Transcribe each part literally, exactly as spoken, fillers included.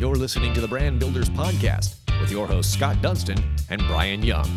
You're listening to the Brand Builders Podcast with your hosts, Scott Dunstan and Brian Young.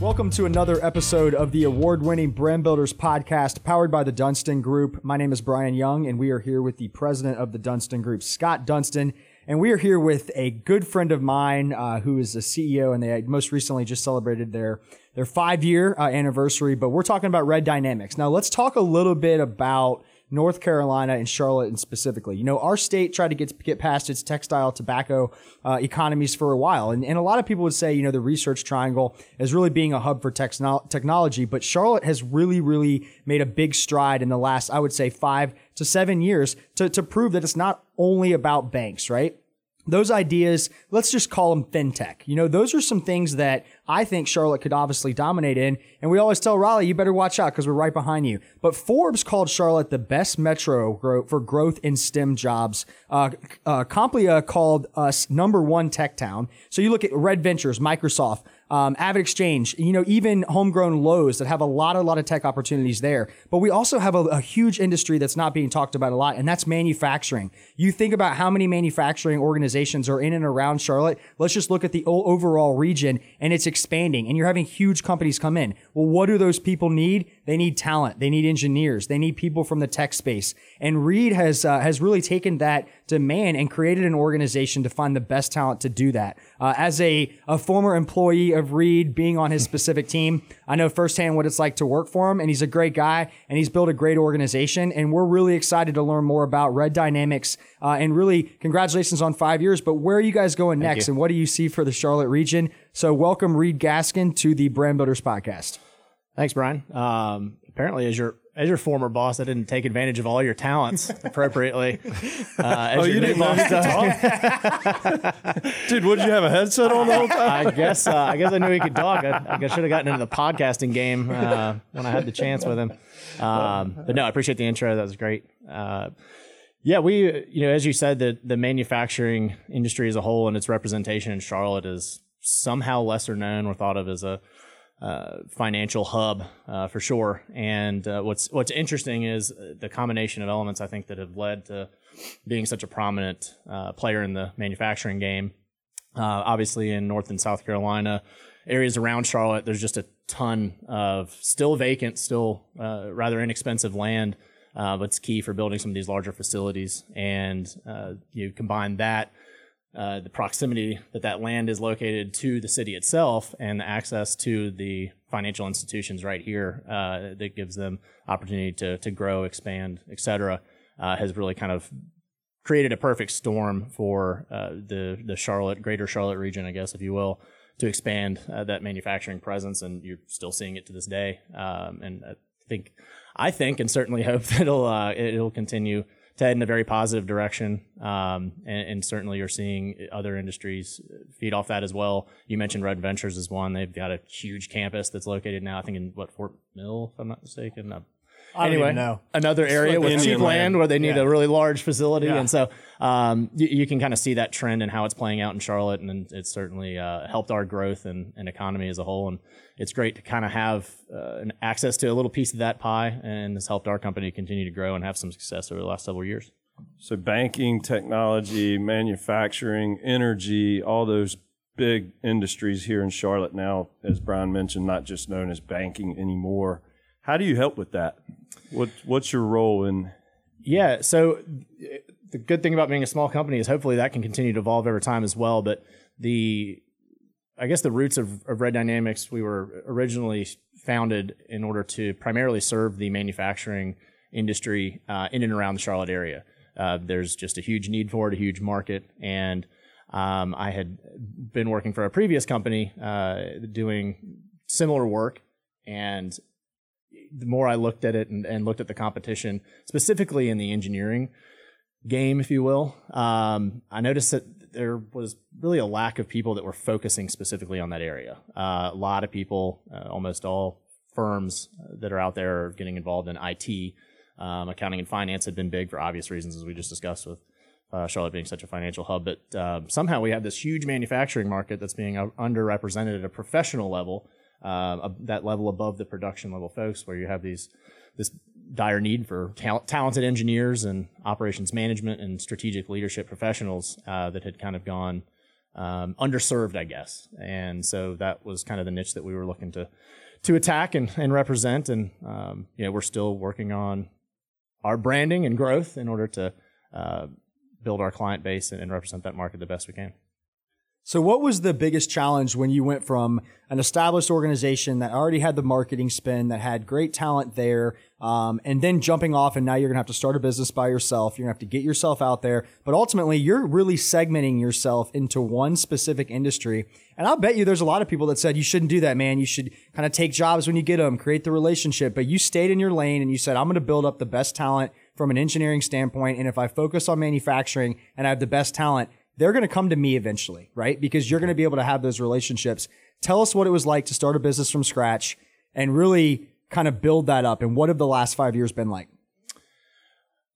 Welcome to another episode of the award-winning Brand Builders Podcast, powered by the Dunstan Group. My name is Brian Young, and we are here with the president of the Dunstan Group, Scott Dunstan. And we are here with a good friend of mine uh, who is the C E O, and they most recently just celebrated their, their five-year uh, anniversary. But we're talking about Red Dynamics. Now, let's talk a little bit about North Carolina and Charlotte, and specifically, you know, our state tried to get get past its textile, tobacco uh, economies for a while, and and a lot of people would say, you know, the Research Triangle is really being a hub for techno- technology, but Charlotte has really, really made a big stride in the last, I would say, five to seven years to to prove that it's not only about banks, right? Those ideas, let's just call them FinTech. You know, those are some things that I think Charlotte could obviously dominate in. And we always tell Raleigh, you better watch out because we're right behind you. But Forbes called Charlotte the best metro grow- for growth in STEM jobs. Uh, uh, Complia called us number one tech town. So you look at Red Ventures, Microsoft, um, AvidXchange, you know, even homegrown Lowe's that have a lot, a lot of tech opportunities there. But we also have a, a huge industry that's not being talked about a lot, and that's manufacturing. You think about how many manufacturing organizations are in and around Charlotte. Let's just look at the overall region, and it's expanding, and you're having huge companies come in. Well, what do those people need? They need talent. They need engineers. They need people from the tech space. And Reed has uh, has really taken that demand and created an organization to find the best talent to do that. Uh, as a, a former employee of Reed, being on his specific team, I know firsthand what it's like to work for him, and he's a great guy, and he's built a great organization, and we're really excited to learn more about Red Dynamics. Uh, and really, congratulations on five years, but where are you guys going Thank next, you. And what do you see for the Charlotte region? So welcome, Reed Gaskin, to the Brand Builders Podcast. Thanks, Brian. Um, apparently, as your as your former boss, I didn't take advantage of all your talents appropriately. Uh, as oh, your you didn't boss talk, dude. Would you have a headset on the whole time? I guess uh, I guess I knew he could talk. I, I should have gotten into the podcasting game uh, when I had the chance with him. Um, but no, I appreciate the intro. That was great. Uh, yeah, we you know as you said, the the manufacturing industry as a whole and its representation in Charlotte is somehow lesser known or thought of as a Uh, financial hub uh, for sure, and uh, what's what's interesting is the combination of elements I think that have led to being such a prominent uh, player in the manufacturing game. Uh, obviously, in North and South Carolina, areas around Charlotte, there's just a ton of still vacant, still uh, rather inexpensive land, uh, but it's key for building some of these larger facilities. And uh, you combine that. Uh, the proximity that that land is located to the city itself and the access to the financial institutions right here uh, that gives them opportunity to to grow, expand, et cetera, uh, has really kind of created a perfect storm for uh, the, the Charlotte, greater Charlotte region, I guess, if you will, to expand uh, that manufacturing presence. And you're still seeing it to this day. Um, and I think, I think and certainly hope that it'll, uh, it'll continue to head in a very positive direction, um, and, and certainly you're seeing other industries feed off that as well. You mentioned Red Ventures is one. They've got a huge campus that's located now, I think, in, what, Fort Mill, if I'm not mistaken? No. I anyway, don't even know. Another area like with cheap land where they need yeah. a really large facility. Yeah. And so um, you, you can kind of see that trend and how it's playing out in Charlotte, and it's certainly uh, helped our growth and, and economy as a whole. And it's great to kind of have uh, an access to a little piece of that pie, and it's helped our company continue to grow and have some success over the last several years. So banking, technology, manufacturing, energy, all those big industries here in Charlotte now, as Brian mentioned, not just known as banking anymore. How do you help with that? What What's your role in? Yeah, so the good thing about being a small company is hopefully that can continue to evolve over time as well. But the, I guess the roots of, of Red Dynamics, we were originally founded in order to primarily serve the manufacturing industry uh, in and around the Charlotte area. Uh, there's just a huge need for it, a huge market, and um, I had been working for a previous company uh, doing similar work, and the more I looked at it and, and looked at the competition, specifically in the engineering game, if you will, um, I noticed that there was really a lack of people that were focusing specifically on that area. Uh, a lot of people, uh, almost all firms that are out there are getting involved in I T. Um, accounting and finance had been big for obvious reasons, as we just discussed with uh, Charlotte being such a financial hub. But uh, somehow we have this huge manufacturing market that's being underrepresented at a professional level. Uh, that level above the production level folks, where you have these this dire need for ta- talented engineers and operations management and strategic leadership professionals uh, that had kind of gone um, underserved, I guess. And so that was kind of the niche that we were looking to to attack and, and represent. And um, you know, we're still working on our branding and growth in order to uh, build our client base and, and represent that market the best we can. So what was the biggest challenge when you went from an established organization that already had the marketing spin, that had great talent there, um, and then jumping off, and now you're going to have to start a business by yourself. You're going to have to get yourself out there. But ultimately, you're really segmenting yourself into one specific industry. And I'll bet you there's a lot of people that said, you shouldn't do that, man. You should kind of take jobs when you get them, create the relationship. But you stayed in your lane and you said, I'm going to build up the best talent from an engineering standpoint. And if I focus on manufacturing and I have the best talent, they're going to come to me eventually, right? Because you're going to be able to have those relationships. Tell us what it was like to start a business from scratch and really kind of build that up. And what have the last five years been like?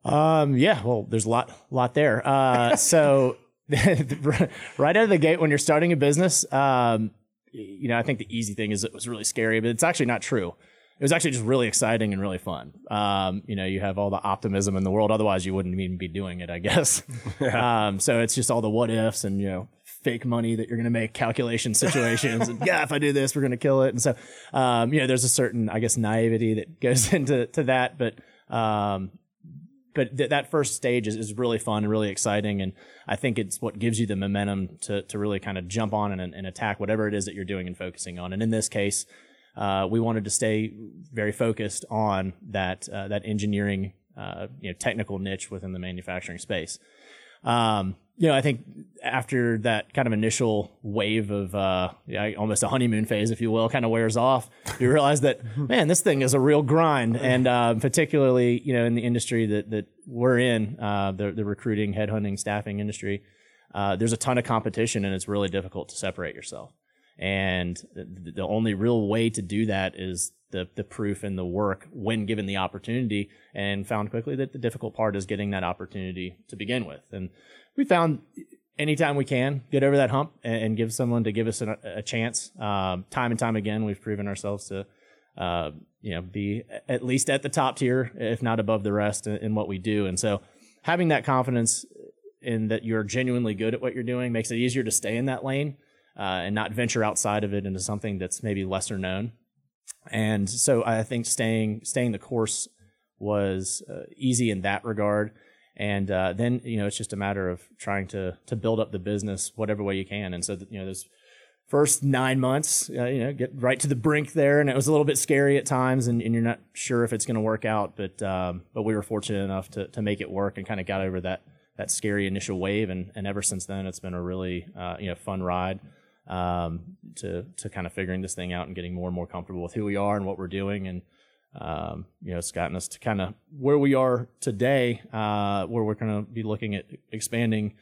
Um, yeah, well, there's a lot, lot there. Uh, so right out of the gate, when you're starting a business, um, you know, I think the easy thing is it was really scary, but it's actually not true. It was actually just really exciting and really fun. Um, you know, you have all the optimism in the world. Otherwise, you wouldn't even be doing it, I guess. Yeah. Um, so it's just all the what ifs and, you know, fake money that you're going to make calculation situations. And yeah, if I do this, we're going to kill it. And so, um, you know, there's a certain, I guess, naivety that goes into to that. But um, but th- that first stage is, is really fun and really exciting. And I think it's what gives you the momentum to to really kind of jump on and, and attack whatever it is that you're doing and focusing on. And in this case, Uh, we wanted to stay very focused on that uh, that engineering, uh, you know, technical niche within the manufacturing space. Um, you know, I think after that kind of initial wave of uh, yeah, almost a honeymoon phase, if you will, kind of wears off, you realize that, man, this thing is a real grind. And uh, particularly, you know, in the industry that that we're in, uh, the the recruiting, headhunting, staffing industry, uh, there's a ton of competition, and it's really difficult to separate yourself. And the only real way to do that is the the proof and the work when given the opportunity, and found quickly that the difficult part is getting that opportunity to begin with. And we found anytime we can get over that hump and give someone to give us a, a chance, um, time and time again, we've proven ourselves to uh, you know, be at least at the top tier, if not above the rest in, in what we do. And so having that confidence in that you're genuinely good at what you're doing makes it easier to stay in that lane. Uh, and not venture outside of it into something that's maybe lesser known. And so I think staying staying the course was uh, easy in that regard. And uh, then, you know, it's just a matter of trying to to build up the business whatever way you can. And so, that, you know, those first nine months, uh, you know, get right to the brink there. And it was a little bit scary at times, and, and you're not sure if it's going to work out. But um, but we were fortunate enough to to make it work and kind of got over that that scary initial wave. And, and ever since then, it's been a really, uh, you know, fun ride. Um, to to kind of figuring this thing out and getting more and more comfortable with who we are and what we're doing, and um, you know, it's gotten us to kind of where we are today, uh, where we're going to be looking at expanding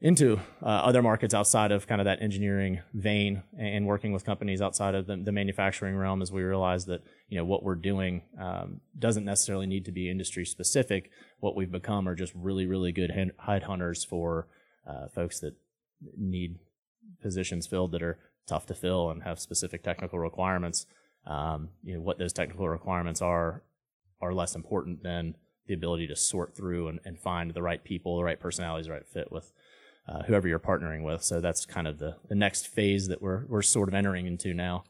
into uh, other markets outside of kind of that engineering vein, and working with companies outside of the, the manufacturing realm, as we realize that, you know, what we're doing um, doesn't necessarily need to be industry specific. What we've become are just really, really good headhunters for uh, folks that need positions filled that are tough to fill and have specific technical requirements. Um, you know, what those technical requirements are are less important than the ability to sort through and, and find the right people, the right personalities, the right fit with uh, whoever you're partnering with. So that's kind of the, the next phase that we're we're sort of entering into now.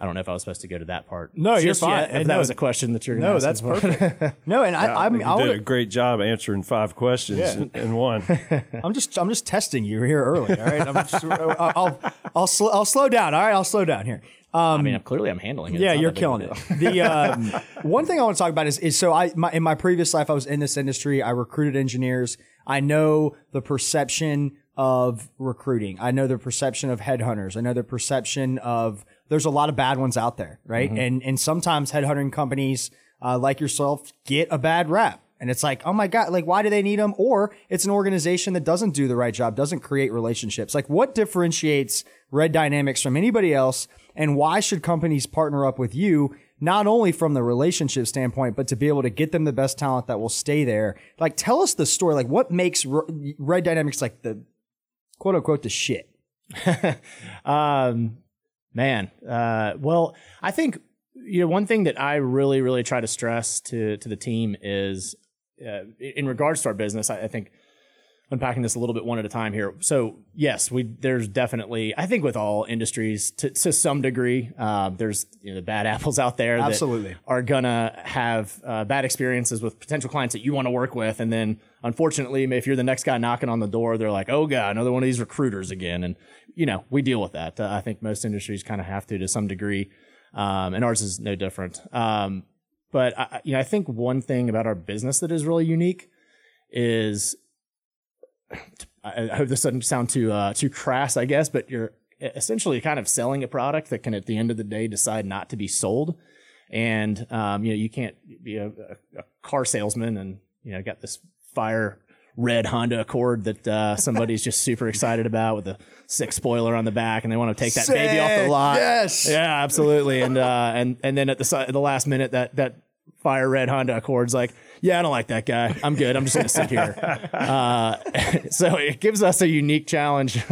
I don't know if I was supposed to go to that part. No, you're fine. If that was a question that you're going to ask. No, that's perfect. No, and I, I mean, I did a great job answering five questions yeah. in, in one. I'm just, I'm just testing you here early. All right, I'm just, I'll, I'll, I'll, sl- I'll slow down. All right, I'll slow down here. Um, I mean, I'm, clearly I'm handling it. Yeah, you're killing it. The um, one thing I want to talk about is, is so I, my, in my previous life, I was in this industry. I recruited engineers. I know the perception of recruiting. I know the perception of headhunters. I know the perception of there's a lot of bad ones out there, right? Mm-hmm. And and sometimes headhunting companies uh, like yourself get a bad rap. And it's like, oh my God, like, why do they need them? Or it's an organization that doesn't do the right job, doesn't create relationships. Like, what differentiates Red Dynamics from anybody else? And why should companies partner up with you, not only from the relationship standpoint, but to be able to get them the best talent that will stay there? Like, tell us the story. Like, what makes Re- Red Dynamics like the quote unquote the shit? um Man, uh, well, I think you know, one thing that I really, really try to stress to to the team is uh, in regards to our business, I, I think unpacking this a little bit one at a time here. So yes, we there's definitely, I think with all industries to, to some degree, uh, there's you know, the bad apples out there Absolutely. that are gonna have uh, bad experiences with potential clients that you want to work with. And then unfortunately, if you're the next guy knocking on the door, they're like, oh God, another one of these recruiters again. And you know, we deal with that. Uh, I think most industries kind of have to, to some degree. Um, and ours is no different. Um, but I, you know, I think one thing about our business that is really unique is, I hope this doesn't sound too uh, too crass, I guess, but you're essentially kind of selling a product that can, at the end of the day, decide not to be sold. And um, you know, you can't be a, a car salesman and you know, got this fire red Honda Accord that uh, somebody's just super excited about with a sick spoiler on the back, and they want to take that sick baby off the lot. Yes, yeah, absolutely. And uh, and and then at the the last minute, that that fire red Honda Accord's like, yeah, I don't like that guy. I'm good. I'm just going to sit here. Uh, so it gives us a unique challenge.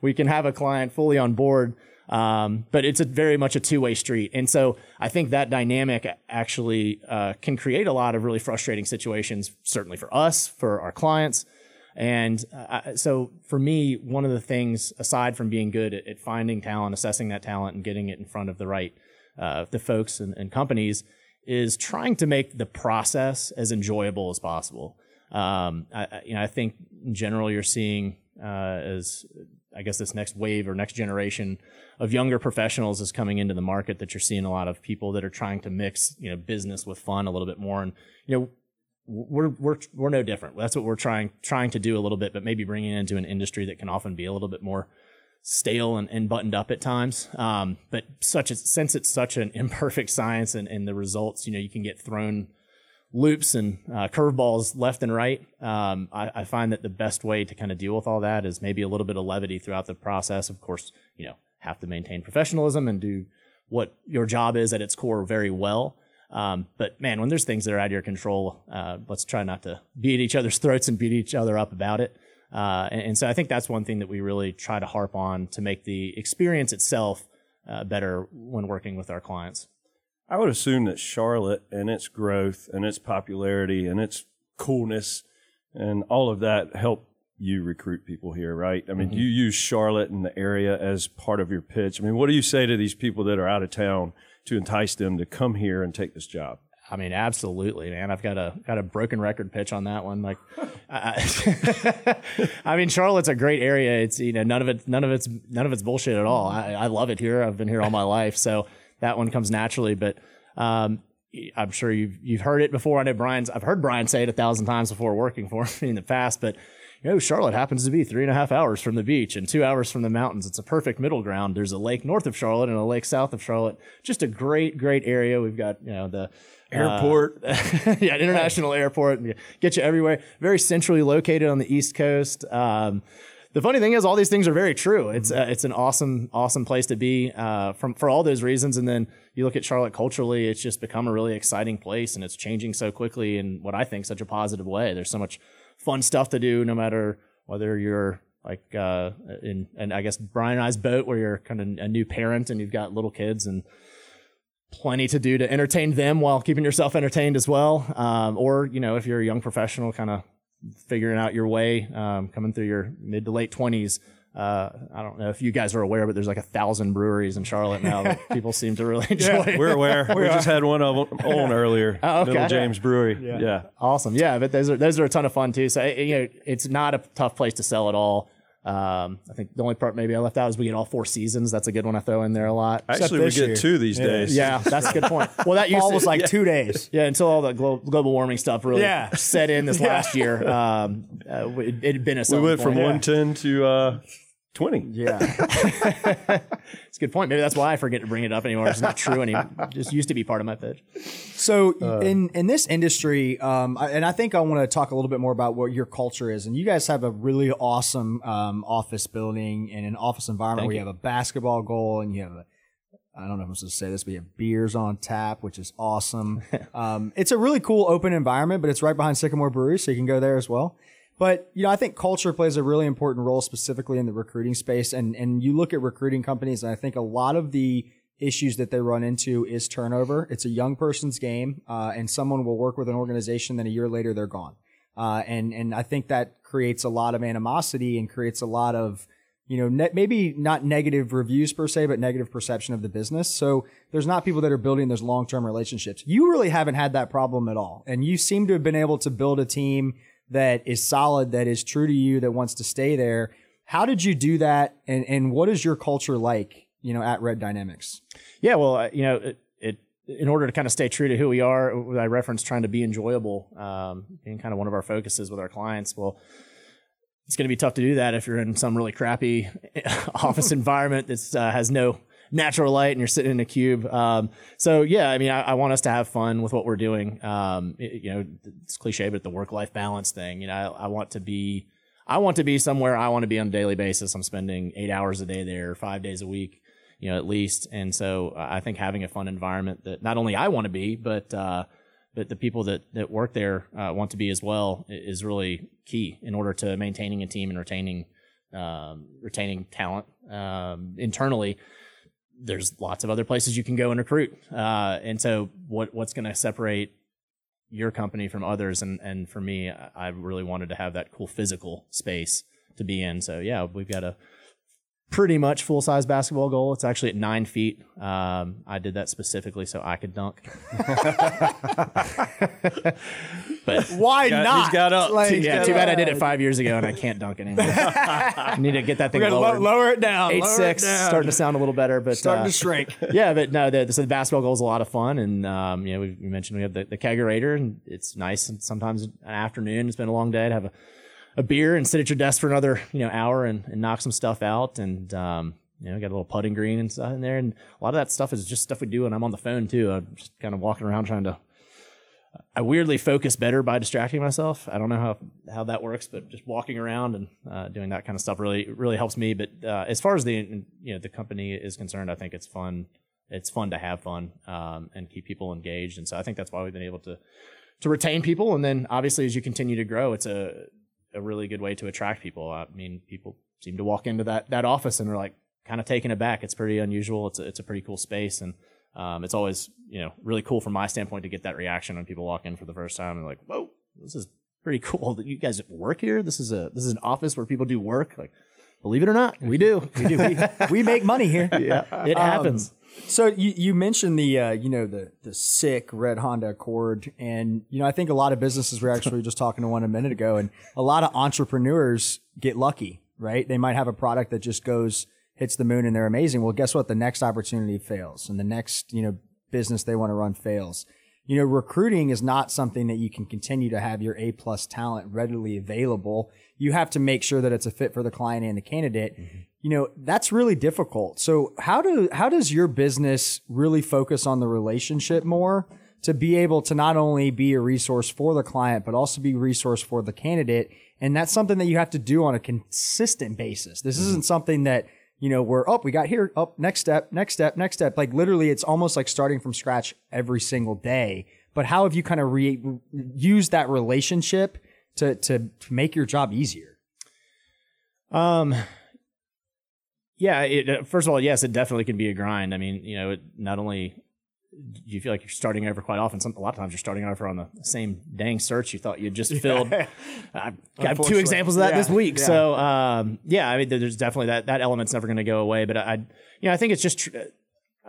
We can have a client fully on board, um, but it's a very much a two-way street. And so I think that dynamic actually uh, can create a lot of really frustrating situations, certainly for us, for our clients. And uh, so for me, one of the things, aside from being good at, at finding talent, assessing that talent, and getting it in front of the right uh, the folks and, and companies, is trying to make the process as enjoyable as possible. Um, I, you know, I think in general you're seeing uh, as I guess this next wave or next generation of younger professionals is coming into the market, that you're seeing a lot of people that are trying to mix you know business with fun a little bit more. And you know, we're we're we're no different. That's what we're trying trying to do a little bit, but maybe bringing it into an industry that can often be a little bit more stale and, and buttoned up at times. Um, but such as, since it's such an imperfect science and, and the results, you know, you can get thrown loops and uh, curveballs left and right. Um, I, I find that the best way to kind of deal with all that is maybe a little bit of levity throughout the process. Of course, you know, have to maintain professionalism and do what your job is at its core very well. Um, but man, when there's things that are out of your control, uh, let's try not to be at each other's throats and beat each other up about it. Uh, and, and so I think that's one thing that we really try to harp on to make the experience itself uh, better when working with our clients. I would assume that Charlotte and its growth and its popularity and its coolness and all of that help you recruit people here, right? I mean, mm-hmm. you use Charlotte and the area as part of your pitch. I mean, what do you say to these people that are out of town to entice them to come here and take this job? I mean, absolutely, man. I've got a got a broken record pitch on that one. Like, I, I mean, Charlotte's a great area. It's you know none of it, none of it's none of it's bullshit at all. I, I love it here. I've been here all my life, so that one comes naturally. But um, I'm sure you've you've heard it before. I know Brian's. I've heard Brian say it a thousand times before working for me in the past. But you know, Charlotte happens to be three and a half hours from the beach and two hours from the mountains. It's a perfect middle ground. There's a lake north of Charlotte and a lake south of Charlotte. Just a great, great area. We've got you know the airport, uh, yeah, international airport, get you everywhere. Very centrally located on the East Coast. Um, the funny thing is, all these things are very true. It's uh, it's an awesome, awesome place to be uh, from for all those reasons. And then you look at Charlotte culturally; it's just become a really exciting place, and it's changing so quickly in what I think such a positive way. There's so much fun stuff to do, no matter whether you're like uh, in, and I guess Brian and I's boat, where you're kind of a new parent and you've got little kids and plenty to do to entertain them while keeping yourself entertained as well. Um, or, you know, if you're a young professional kind of figuring out your way, um, coming through your mid to late twenties, Uh, I don't know if you guys are aware, but there's like a thousand breweries in Charlotte now that people seem to really enjoy. Yeah, we're aware. We, we just had one of them on earlier, oh, okay. Little James Brewery. Yeah. yeah, awesome. Yeah, but those are those are a ton of fun too. So you know, it's not a tough place to sell at all. Um, I think the only part maybe I left out is we get all four seasons. That's a good one I throw in there a lot. Actually, we get year. two these yeah. days. Yeah, that's a good point. Well, that used fall to, was like yeah. two days. Yeah, until all the glo- global warming stuff really yeah. set in this yeah. last year. Um, uh, it had been a we went point. from yeah. one ten to. Uh, twenty. Yeah. It's a good point. Maybe that's why I forget to bring it up anymore. It's not true anymore. It just used to be part of my pitch. So uh, in, in this industry, um, and I think I want to talk a little bit more about what your culture is. And you guys have a really awesome um, office building and an office environment where you, you have a basketball goal and you have a, I don't know if I'm supposed to say this, but you have beers on tap, which is awesome. um, it's a really cool open environment, but it's right behind Sycamore Brewery, so you can go there as well. But, you know, I think culture plays a really important role specifically in the recruiting space. And, and you look at recruiting companies, and I think a lot of the issues that they run into is turnover. It's a young person's game, uh, and someone will work with an organization, then a year later they're gone. Uh, and, and I think that creates a lot of animosity and creates a lot of, you know, ne- maybe not negative reviews per se, but negative perception of the business. So there's not people that are building those long-term relationships. You really haven't had that problem at all. And you seem to have been able to build a team that is solid, that is true to you, that wants to stay there. How did you do that? And, and what is your culture like, you know, at Red Dynamics? Yeah, well, you know, it, it, in order to kind of stay true to who we are, I referenced trying to be enjoyable, um, being kind of one of our focuses with our clients. Well, it's going to be tough to do that if you're in some really crappy office environment that uh, has no natural light and you're sitting in a cube. Um, so yeah, I mean, I, I want us to have fun with what we're doing. Um, it, you know, it's cliche, but the work-life balance thing, you know, I, I want to be, I want to be somewhere I want to be on a daily basis. I'm spending eight hours a day there, five days a week, you know, at least. And so uh, I think having a fun environment that not only I want to be, but, uh, but the people that, that work there uh, want to be as well is really key in order to maintaining a team and retaining, um, retaining talent um, internally. There's lots of other places you can go and recruit. Uh, and so what, what's going to separate your company from others? And, and for me, I really wanted to have that cool physical space to be in. So yeah, we've got a pretty much full size basketball goal. It's actually at nine feet. Um, I did that specifically so I could dunk. But why he's got, not? He's got up. Like, yeah, got too bad up. I did it five years ago and I can't dunk anymore. I need to get that thing lower. Lower it down. Eight lower six. It down. Starting to sound a little better, but starting uh, to shrink. Yeah, but no, the, so the basketball goal is a lot of fun, and um, you know, we mentioned we have the, the kegerator, and it's nice. And sometimes an afternoon, it's been a long day to have a. a beer and sit at your desk for another, you know, hour and, and knock some stuff out. And, um, you know, got a little putting green and stuff in there. And a lot of that stuff is just stuff we do. And I'm on the phone too. I'm just kind of walking around trying to, I weirdly focus better by distracting myself. I don't know how, how that works, but just walking around and uh, doing that kind of stuff really, really helps me. But uh, as far as the, you know, the company is concerned, I think it's fun. It's fun to have fun um, and keep people engaged. And so I think that's why we've been able to, to retain people. And then obviously as you continue to grow, it's a, a really good way to attract people. I mean, people seem to walk into that, that office and are like kind of taken aback. It's pretty unusual. It's a, it's a pretty cool space. And, um, it's always, you know, really cool from my standpoint to get that reaction when people walk in for the first time and like, whoa, this is pretty cool that you guys work here. This is a, this is an office where people do work. Like, believe it or not, we do, we do, we, we make money here. Yeah, it happens. Um, So you, you mentioned the, uh, you know, the, the sick red Honda Accord. And, you know, I think a lot of businesses were actually just talking to one a minute ago, and a lot of entrepreneurs get lucky, right? They might have a product that just goes, hits the moon and they're amazing. Well, guess what? The next opportunity fails and the next, you know, business they want to run fails. You know, recruiting is not something that you can continue to have your A plus talent readily available. You have to make sure that it's a fit for the client and the candidate. Mm-hmm. You know, that's really difficult. So how do, how does your business really focus on the relationship more to be able to not only be a resource for the client, but also be a resource for the candidate? And that's something that you have to do on a consistent basis. This mm-hmm. isn't something that, you know, we're up, oh, we got here, up, oh, next step, next step, next step. Like literally it's almost like starting from scratch every single day. But how have you kind of re- used that relationship to, to, to make your job easier? Um, Yeah. It, first of all, yes, it definitely can be a grind. I mean, you know, it, not only do you feel like you're starting over quite often, some, a lot of times you're starting over on the same dang search you thought you just filled. Yeah. I've got two examples of that yeah. this week. Yeah. So, um, yeah, I mean, there's definitely that, that element's never going to go away, but I, you know, I think it's just, tr-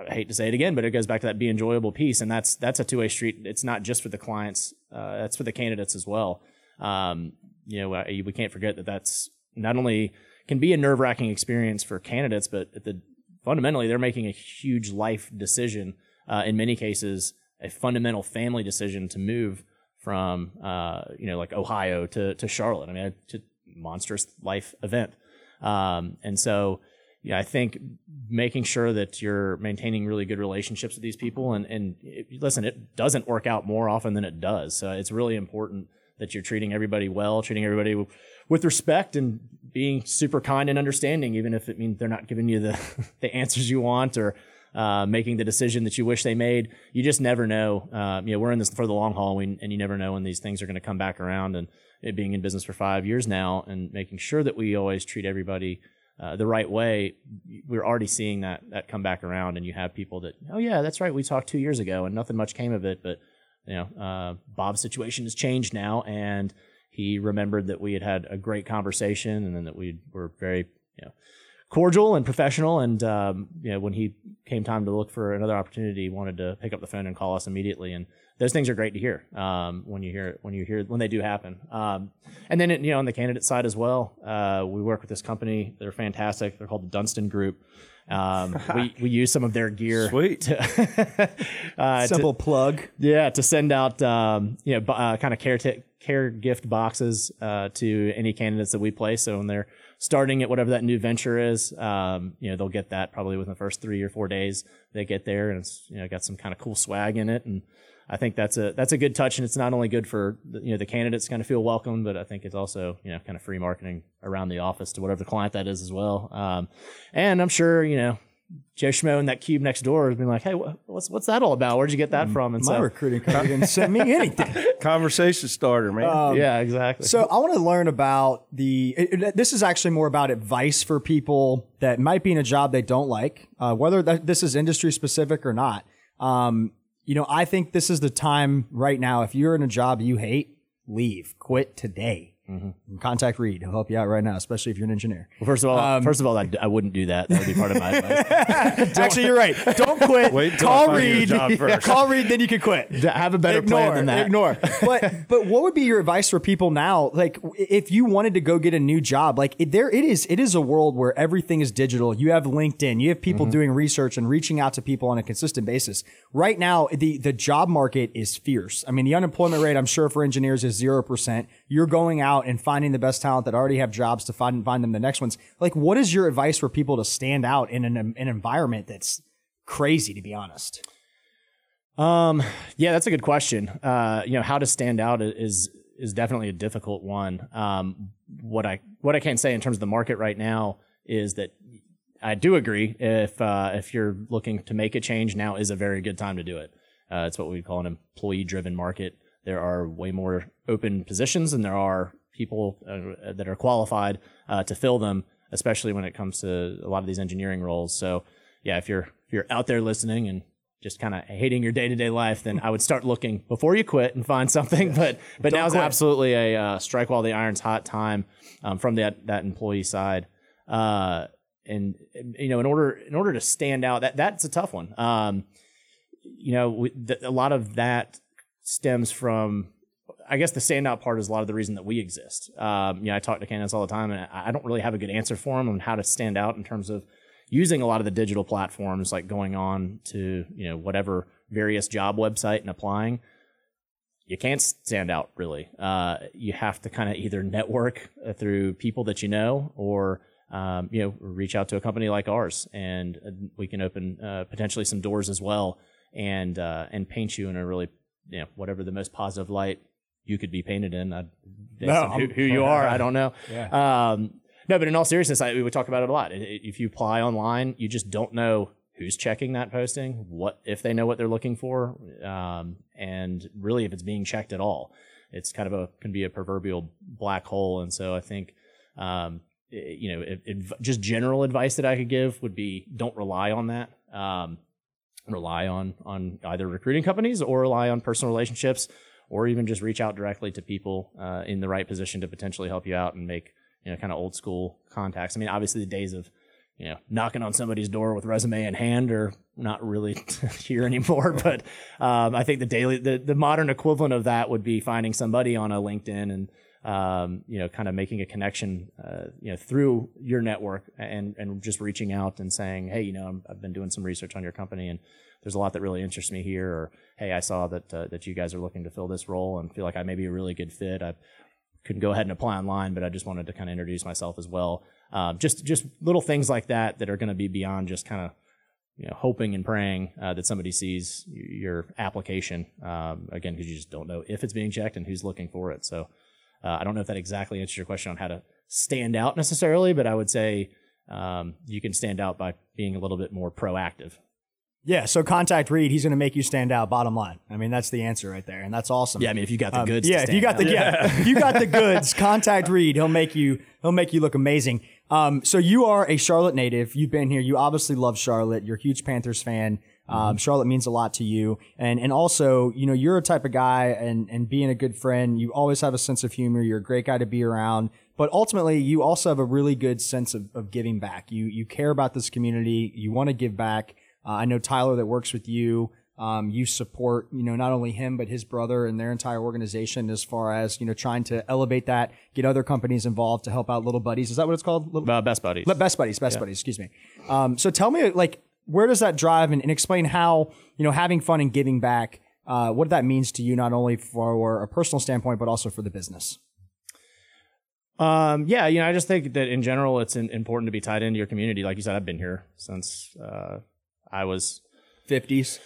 I hate to say it again, but it goes back to that be enjoyable piece. And that's, that's a two way street. It's not just for the clients. Uh, that's for the candidates as well. Um, you know, we can't forget that that's not only can be a nerve-wracking experience for candidates, but at the, fundamentally, they're making a huge life decision, uh, in many cases, a fundamental family decision to move from, uh, you know, like Ohio to, to Charlotte. I mean, it's a monstrous life event. Um, and so, yeah, I think making sure that you're maintaining really good relationships with these people, and, and it, listen, it doesn't work out more often than it does. So it's really important that you're treating everybody well, treating everybody w- with respect, and being super kind and understanding, even if it means they're not giving you the, the answers you want, or uh, making the decision that you wish they made. You just never know. Uh, you know, we're in this for the long haul, and, and you never know when these things are going to come back around. And it being in business for five years now, and making sure that we always treat everybody uh, the right way, we're already seeing that that come back around. And you have people that, oh yeah, that's right, we talked two years ago and nothing much came of it. But you know, uh, Bob's situation has changed now, and he remembered that we had had a great conversation, and then that we were very, you know, cordial and professional. And um, you know, when he came time to look for another opportunity, he wanted to pick up the phone and call us immediately. And those things are great to hear um, when you hear it, when you hear when they do happen. Um, and then it, you know, on the candidate side as well, uh, we work with this company. They're fantastic. They're called the Dunstan Group. Um, we, we use some of their gear. Sweet. To, uh, Simple to, plug. Yeah, to send out um, you know uh, kind of care t- care gift boxes uh, to any candidates that we place. So when they're starting at whatever that new venture is, um, you know they'll get that probably within the first three or four days they get there, and it's you know got some kind of cool swag in it. And I think that's a that's a good touch, and it's not only good for you know the candidates kind of feel welcome, but I think it's also you know kind of free marketing around the office to whatever the client that is as well. Um, and I'm sure you know Joe Schmo in that cube next door has been like, hey, wh- what's what's that all about? Where'd you get that um, from? And my so, recruiting company didn't send me anything. Conversation starter, man. Um, yeah, exactly. So I want to learn about the. It, it, this is actually more about advice for people that might be in a job they don't like, uh, whether that, this is industry specific or not. Um, You know, I think this is the time right now. If you're in a job you hate, leave. Quit today. Mm-hmm. Contact Reed. He'll help you out right now, especially if you're an engineer. Well, first of all, um, first of all, I, I wouldn't do that. That would be part of my advice. Actually, you're right. Don't quit. Wait till Call I find Reed. You a job first. Call Reed, then you can quit. Have a better Ignore, plan than that. Ignore. But but what would be your advice for people now? Like, if you wanted to go get a new job, like it, there it is. It is a world where everything is digital. You have LinkedIn. You have people mm-hmm. doing research and reaching out to people on a consistent basis. Right now, the the job market is fierce. I mean, the unemployment rate, I'm sure, for engineers is zero percent. You're going out and finding the best talent that already have jobs to find and find them the next ones. Like, what is your advice for people to stand out in an, an environment that's crazy, to be honest? Um, yeah, that's a good question. Uh, you know, how to stand out is, is definitely a difficult one. Um, what I, what I can say in terms of the market right now is that I do agree if, uh, if you're looking to make a change, now is a very good time to do it. Uh, it's what we call an employee driven market. There are way more open positions than there are people uh, that are qualified uh, to fill them, especially when it comes to a lot of these engineering roles. So, yeah, if you're if you're out there listening and just kind of hating your day-to-day life, then I would start looking before you quit and find something. But but now is absolutely a uh, strike while the iron's hot time um, from that that employee side. Uh, and you know, in order in order to stand out, that that's a tough one. Um, you know, we, the, a lot of that stems from, I guess the standout part is a lot of the reason that we exist. Um, you know, I talk to candidates all the time, and I don't really have a good answer for them on how to stand out in terms of using a lot of the digital platforms, like going on to, you know, whatever various job website and applying. You can't stand out really. Uh, you have to kind of either network through people that you know, or, um, you know, reach out to a company like ours, and we can open uh, potentially some doors as well, and uh, and paint you in a really, you know, whatever the most positive light you could be painted in. I, no, who, who you are, I don't know. Yeah. Um, no, but in all seriousness, I, we would talk about it a lot. If you apply online, you just don't know who's checking that posting, what if they know what they're looking for, um, and really if it's being checked at all. It's kind of a can be a proverbial black hole. And so I think, um, it, you know, it, it, just general advice that I could give would be don't rely on that. Um, rely on on either recruiting companies or rely on personal relationships, or even just reach out directly to people uh, in the right position to potentially help you out and make, you know, kind of old school contacts. I mean, obviously the days of, you know, knocking on somebody's door with resume in hand are not really here anymore. But um, I think the daily, the, the modern equivalent of that would be finding somebody on a LinkedIn and, um, you know, kind of making a connection, uh, you know, through your network, and, and just reaching out and saying, hey, you know, I'm, I've been doing some research on your company, and there's a lot that really interests me here. Or, hey, I saw that, uh, that you guys are looking to fill this role and feel like I may be a really good fit. I couldn't go ahead and apply online, but I just wanted to kind of introduce myself as well. Um, just, just little things like that, that are going to be beyond just kind of, you know, hoping and praying uh, that somebody sees your application. Um, again, because you just don't know if it's being checked and who's looking for it. So, Uh, I don't know if that exactly answers your question on how to stand out necessarily, but I would say um, you can stand out by being a little bit more proactive. Yeah, so contact Reed. He's going to make you stand out, bottom line. I mean, that's the answer right there, and that's awesome. Yeah, I mean, if you got the goods um, yeah, to stand if you got out. The, yeah, yeah. If you got the goods, contact Reed. He'll make you, he'll make you look amazing. Um, so you are a Charlotte native. You've been here. You obviously love Charlotte. You're a huge Panthers fan. Um, Charlotte means a lot to you. And, and also, you know, you're a type of guy and, and being a good friend, you always have a sense of humor. You're a great guy to be around, but ultimately you also have a really good sense of, of giving back. You, you care about this community. You want to give back. Uh, I know Tyler that works with you. Um, you support, you know, not only him, but his brother and their entire organization as far as, you know, trying to elevate that, get other companies involved to help out Little Buddies. Is that what it's called? Little uh, Best Buddies. Best Buddies. Best yeah. Buddies. Excuse me. Um, so tell me, like, where does that drive and, and explain how, you know, having fun and giving back, uh, what that means to you, not only for a personal standpoint, but also for the business? Um, yeah, you know, I just think that in general, it's in, important to be tied into your community. Like you said, I've been here since uh, I was... fifties.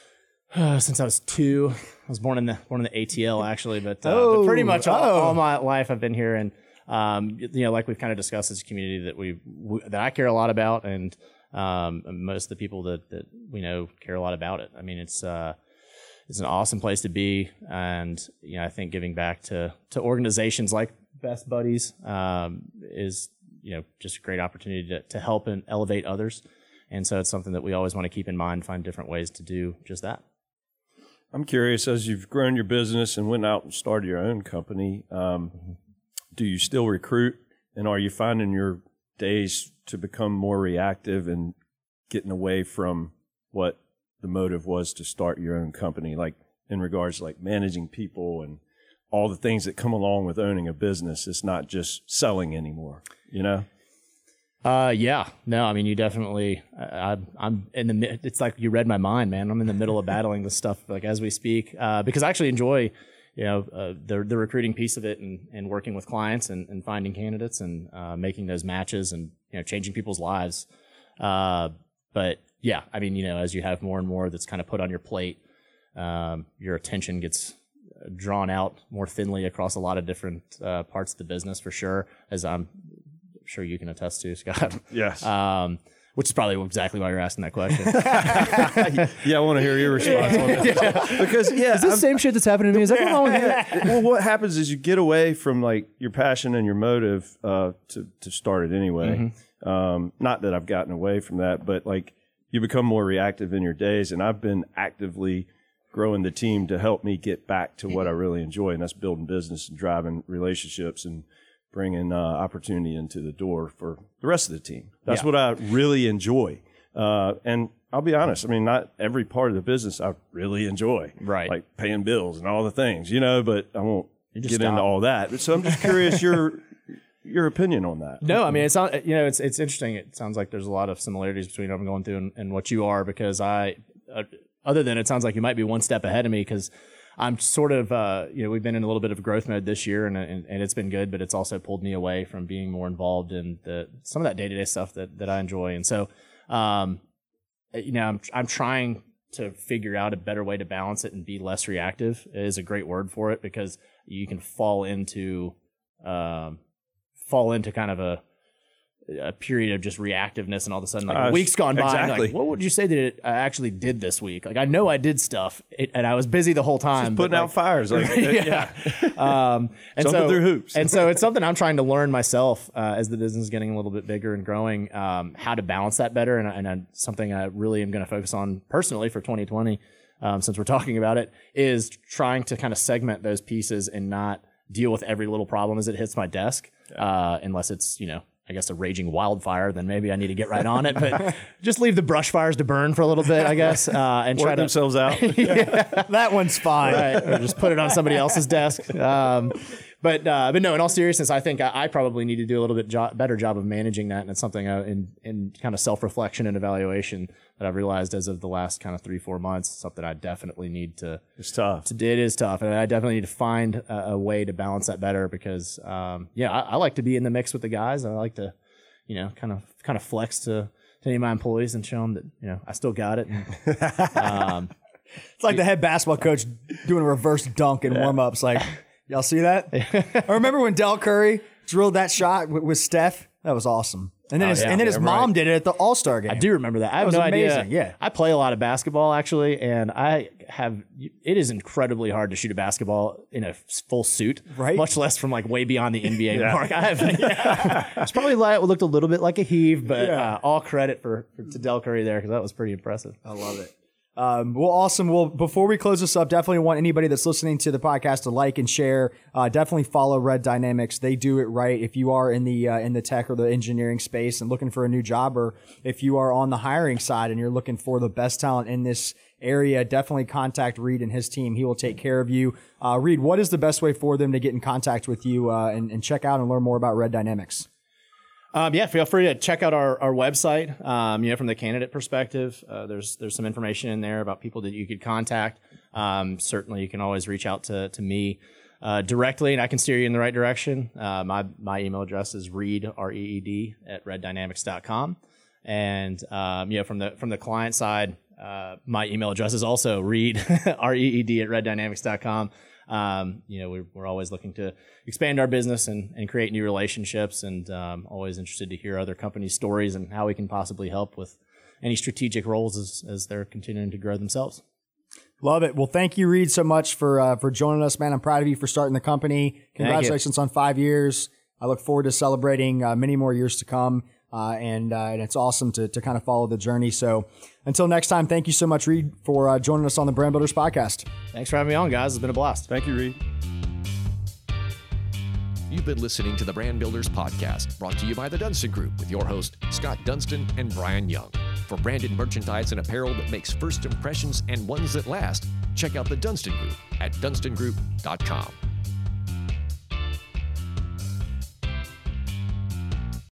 Uh, since I was two. I was born in the born in the A T L, actually, but, uh, oh, but pretty much all, oh. all my life I've been here. And, um, you know, like we've kind of discussed, it's a community that we, we that I care a lot about. And Um, most of the people that, that we know care a lot about it. I mean, it's uh, it's an awesome place to be, and you know, I think giving back to to organizations like Best Buddies um, is you know just a great opportunity to, to help and elevate others, and so it's something that we always want to keep in mind, find different ways to do just that. I'm curious, as you've grown your business and went out and started your own company, um, mm-hmm. do you still recruit, and are you finding your days to become more reactive and getting away from what the motive was to start your own company, like in regards to like managing people and all the things that come along with owning a business? It's not just selling anymore, you know? Uh, yeah, no, I mean, you definitely, I, I'm in the, it's like you read my mind, man. I'm in the middle of battling this stuff like as we speak, uh, because I actually enjoy, you know, uh, the the recruiting piece of it and, and working with clients and, and finding candidates and uh, making those matches and, you know, changing people's lives. Uh, but yeah, I mean, you know, as you have more and more that's kind of put on your plate, um, your attention gets drawn out more thinly across a lot of different uh, parts of the business for sure, as I'm sure you can attest to, Scott. Yes. Um, Which is probably exactly why you're asking that question. Yeah, I want to hear your response on that. Yeah. Because, yeah. Is this the same shit that's happening to me? Is that yeah, wrong with yeah. Well, what happens is you get away from, like, your passion and your motive uh, to, to start it anyway. Mm-hmm. Um, not that I've gotten away from that, but, like, you become more reactive in your days. And I've been actively growing the team to help me get back to what I really enjoy, and that's building business and driving relationships and bringing uh, opportunity into the door for the rest of the team. That's yeah. what I really enjoy. Uh, and I'll be honest, I mean, not every part of the business I really enjoy. Right. Like paying bills and all the things, you know, but I won't get stop. into all that. So I'm just curious your your opinion on that. No, I mean, it's not, you know, it's it's interesting. It sounds like there's a lot of similarities between what I'm going through and, and what you are, because I, uh, other than it sounds like you might be one step ahead of me, because I'm sort of, uh, you know, we've been in a little bit of growth mode this year, and, and and it's been good, but it's also pulled me away from being more involved in the some of that day-to-day stuff that, that I enjoy. And so, um, you know, I'm I'm trying to figure out a better way to balance it and be less reactive is a great word for it, because you can fall into, um, fall into kind of a, a period of just reactiveness, and all of a sudden, like uh, a week's gone by. Exactly. Like, what would you say that it, I actually did this week? Like, I know I did stuff, it, and I was busy the whole time. Just putting like, out fires. Like, yeah. um, and Jumping so, through hoops. And so it's something I'm trying to learn myself uh, as the business is getting a little bit bigger and growing, um, how to balance that better. And, and, and something I really am going to focus on personally for twenty twenty, um, since we're talking about it, is trying to kind of segment those pieces and not deal with every little problem as it hits my desk, uh, unless it's, you know, I guess, a raging wildfire, then maybe I need to get right on it, but just leave the brush fires to burn for a little bit, I guess, uh, and Work try to themselves out. yeah, that one's fine. Right. Or just put it on somebody else's desk. Um, but, uh, but no, in all seriousness, I think I, I probably need to do a little bit jo- better job of managing that. And it's something I, in, in kind of self-reflection and evaluation that I've realized as of the last kind of three, four months, something I definitely need to, it's tough. To it is tough. And I definitely need to find a, a way to balance that better, because, um, yeah, I, I like to be in the mix with the guys. I like to, you know, kind of, kind of flex to, to any of my employees and show them that, you know, I still got it. And, um, it's like the head basketball coach doing a reverse dunk in yeah. warm-ups. Like, y'all see that? I remember when Del Curry drilled that shot with Steph. That was awesome. And then, oh, his, yeah, and then yeah, his mom right. did it at the All-Star game. I do remember that. I have that was no amazing. idea. Yeah. I play a lot of basketball, actually, and I have it is incredibly hard to shoot a basketball in a full suit, right? Much less from like way beyond the N B A yeah. mark. I have yeah. It's probably like, it looked a little bit like a heave, but yeah. uh, all credit for, for to Del Curry there, because that was pretty impressive. I love it. Um, well, awesome. Well, before we close this up, definitely want anybody that's listening to the podcast to like and share. Uh, definitely follow Red Dynamics. They do it right. If you are in the uh, in the tech or the engineering space and looking for a new job, or if you are on the hiring side and you're looking for the best talent in this area, definitely contact Reed and his team. He will take care of you. Uh, Reed, what is the best way for them to get in contact with you uh, and, and check out and learn more about Red Dynamics? Um, yeah, feel free to check out our, our website. Um, you know, from the candidate perspective, uh, there's there's some information in there about people that you could contact. Um, certainly, you can always reach out to to me uh, directly, and I can steer you in the right direction. Uh, my my email address is reed r e e d at reddynamics dot com, and um, you know, from the from the client side, uh, my email address is also reed r e e d at reddynamics dot com. Um, you know, we're, we're always looking to expand our business and, and create new relationships, and um, always interested to hear other companies' stories and how we can possibly help with any strategic roles as, as they're continuing to grow themselves. Love it. Well, thank you, Reed, so much for uh, for joining us, man. I'm proud of you for starting the company. Congratulations on five years. I look forward to celebrating uh, many more years to come. Uh, and, uh, and it's awesome to, to kind of follow the journey. So until next time, thank you so much, Reed, for uh, joining us on the Brand Builders Podcast. Thanks for having me on, guys. It's been a blast. Thank you, Reed. You've been listening to the Brand Builders Podcast, brought to you by the Dunstan Group with your hosts, Scott Dunstan and Brian Young. For branded merchandise and apparel that makes first impressions and ones that last, check out the Dunstan Group at dunstan group dot com.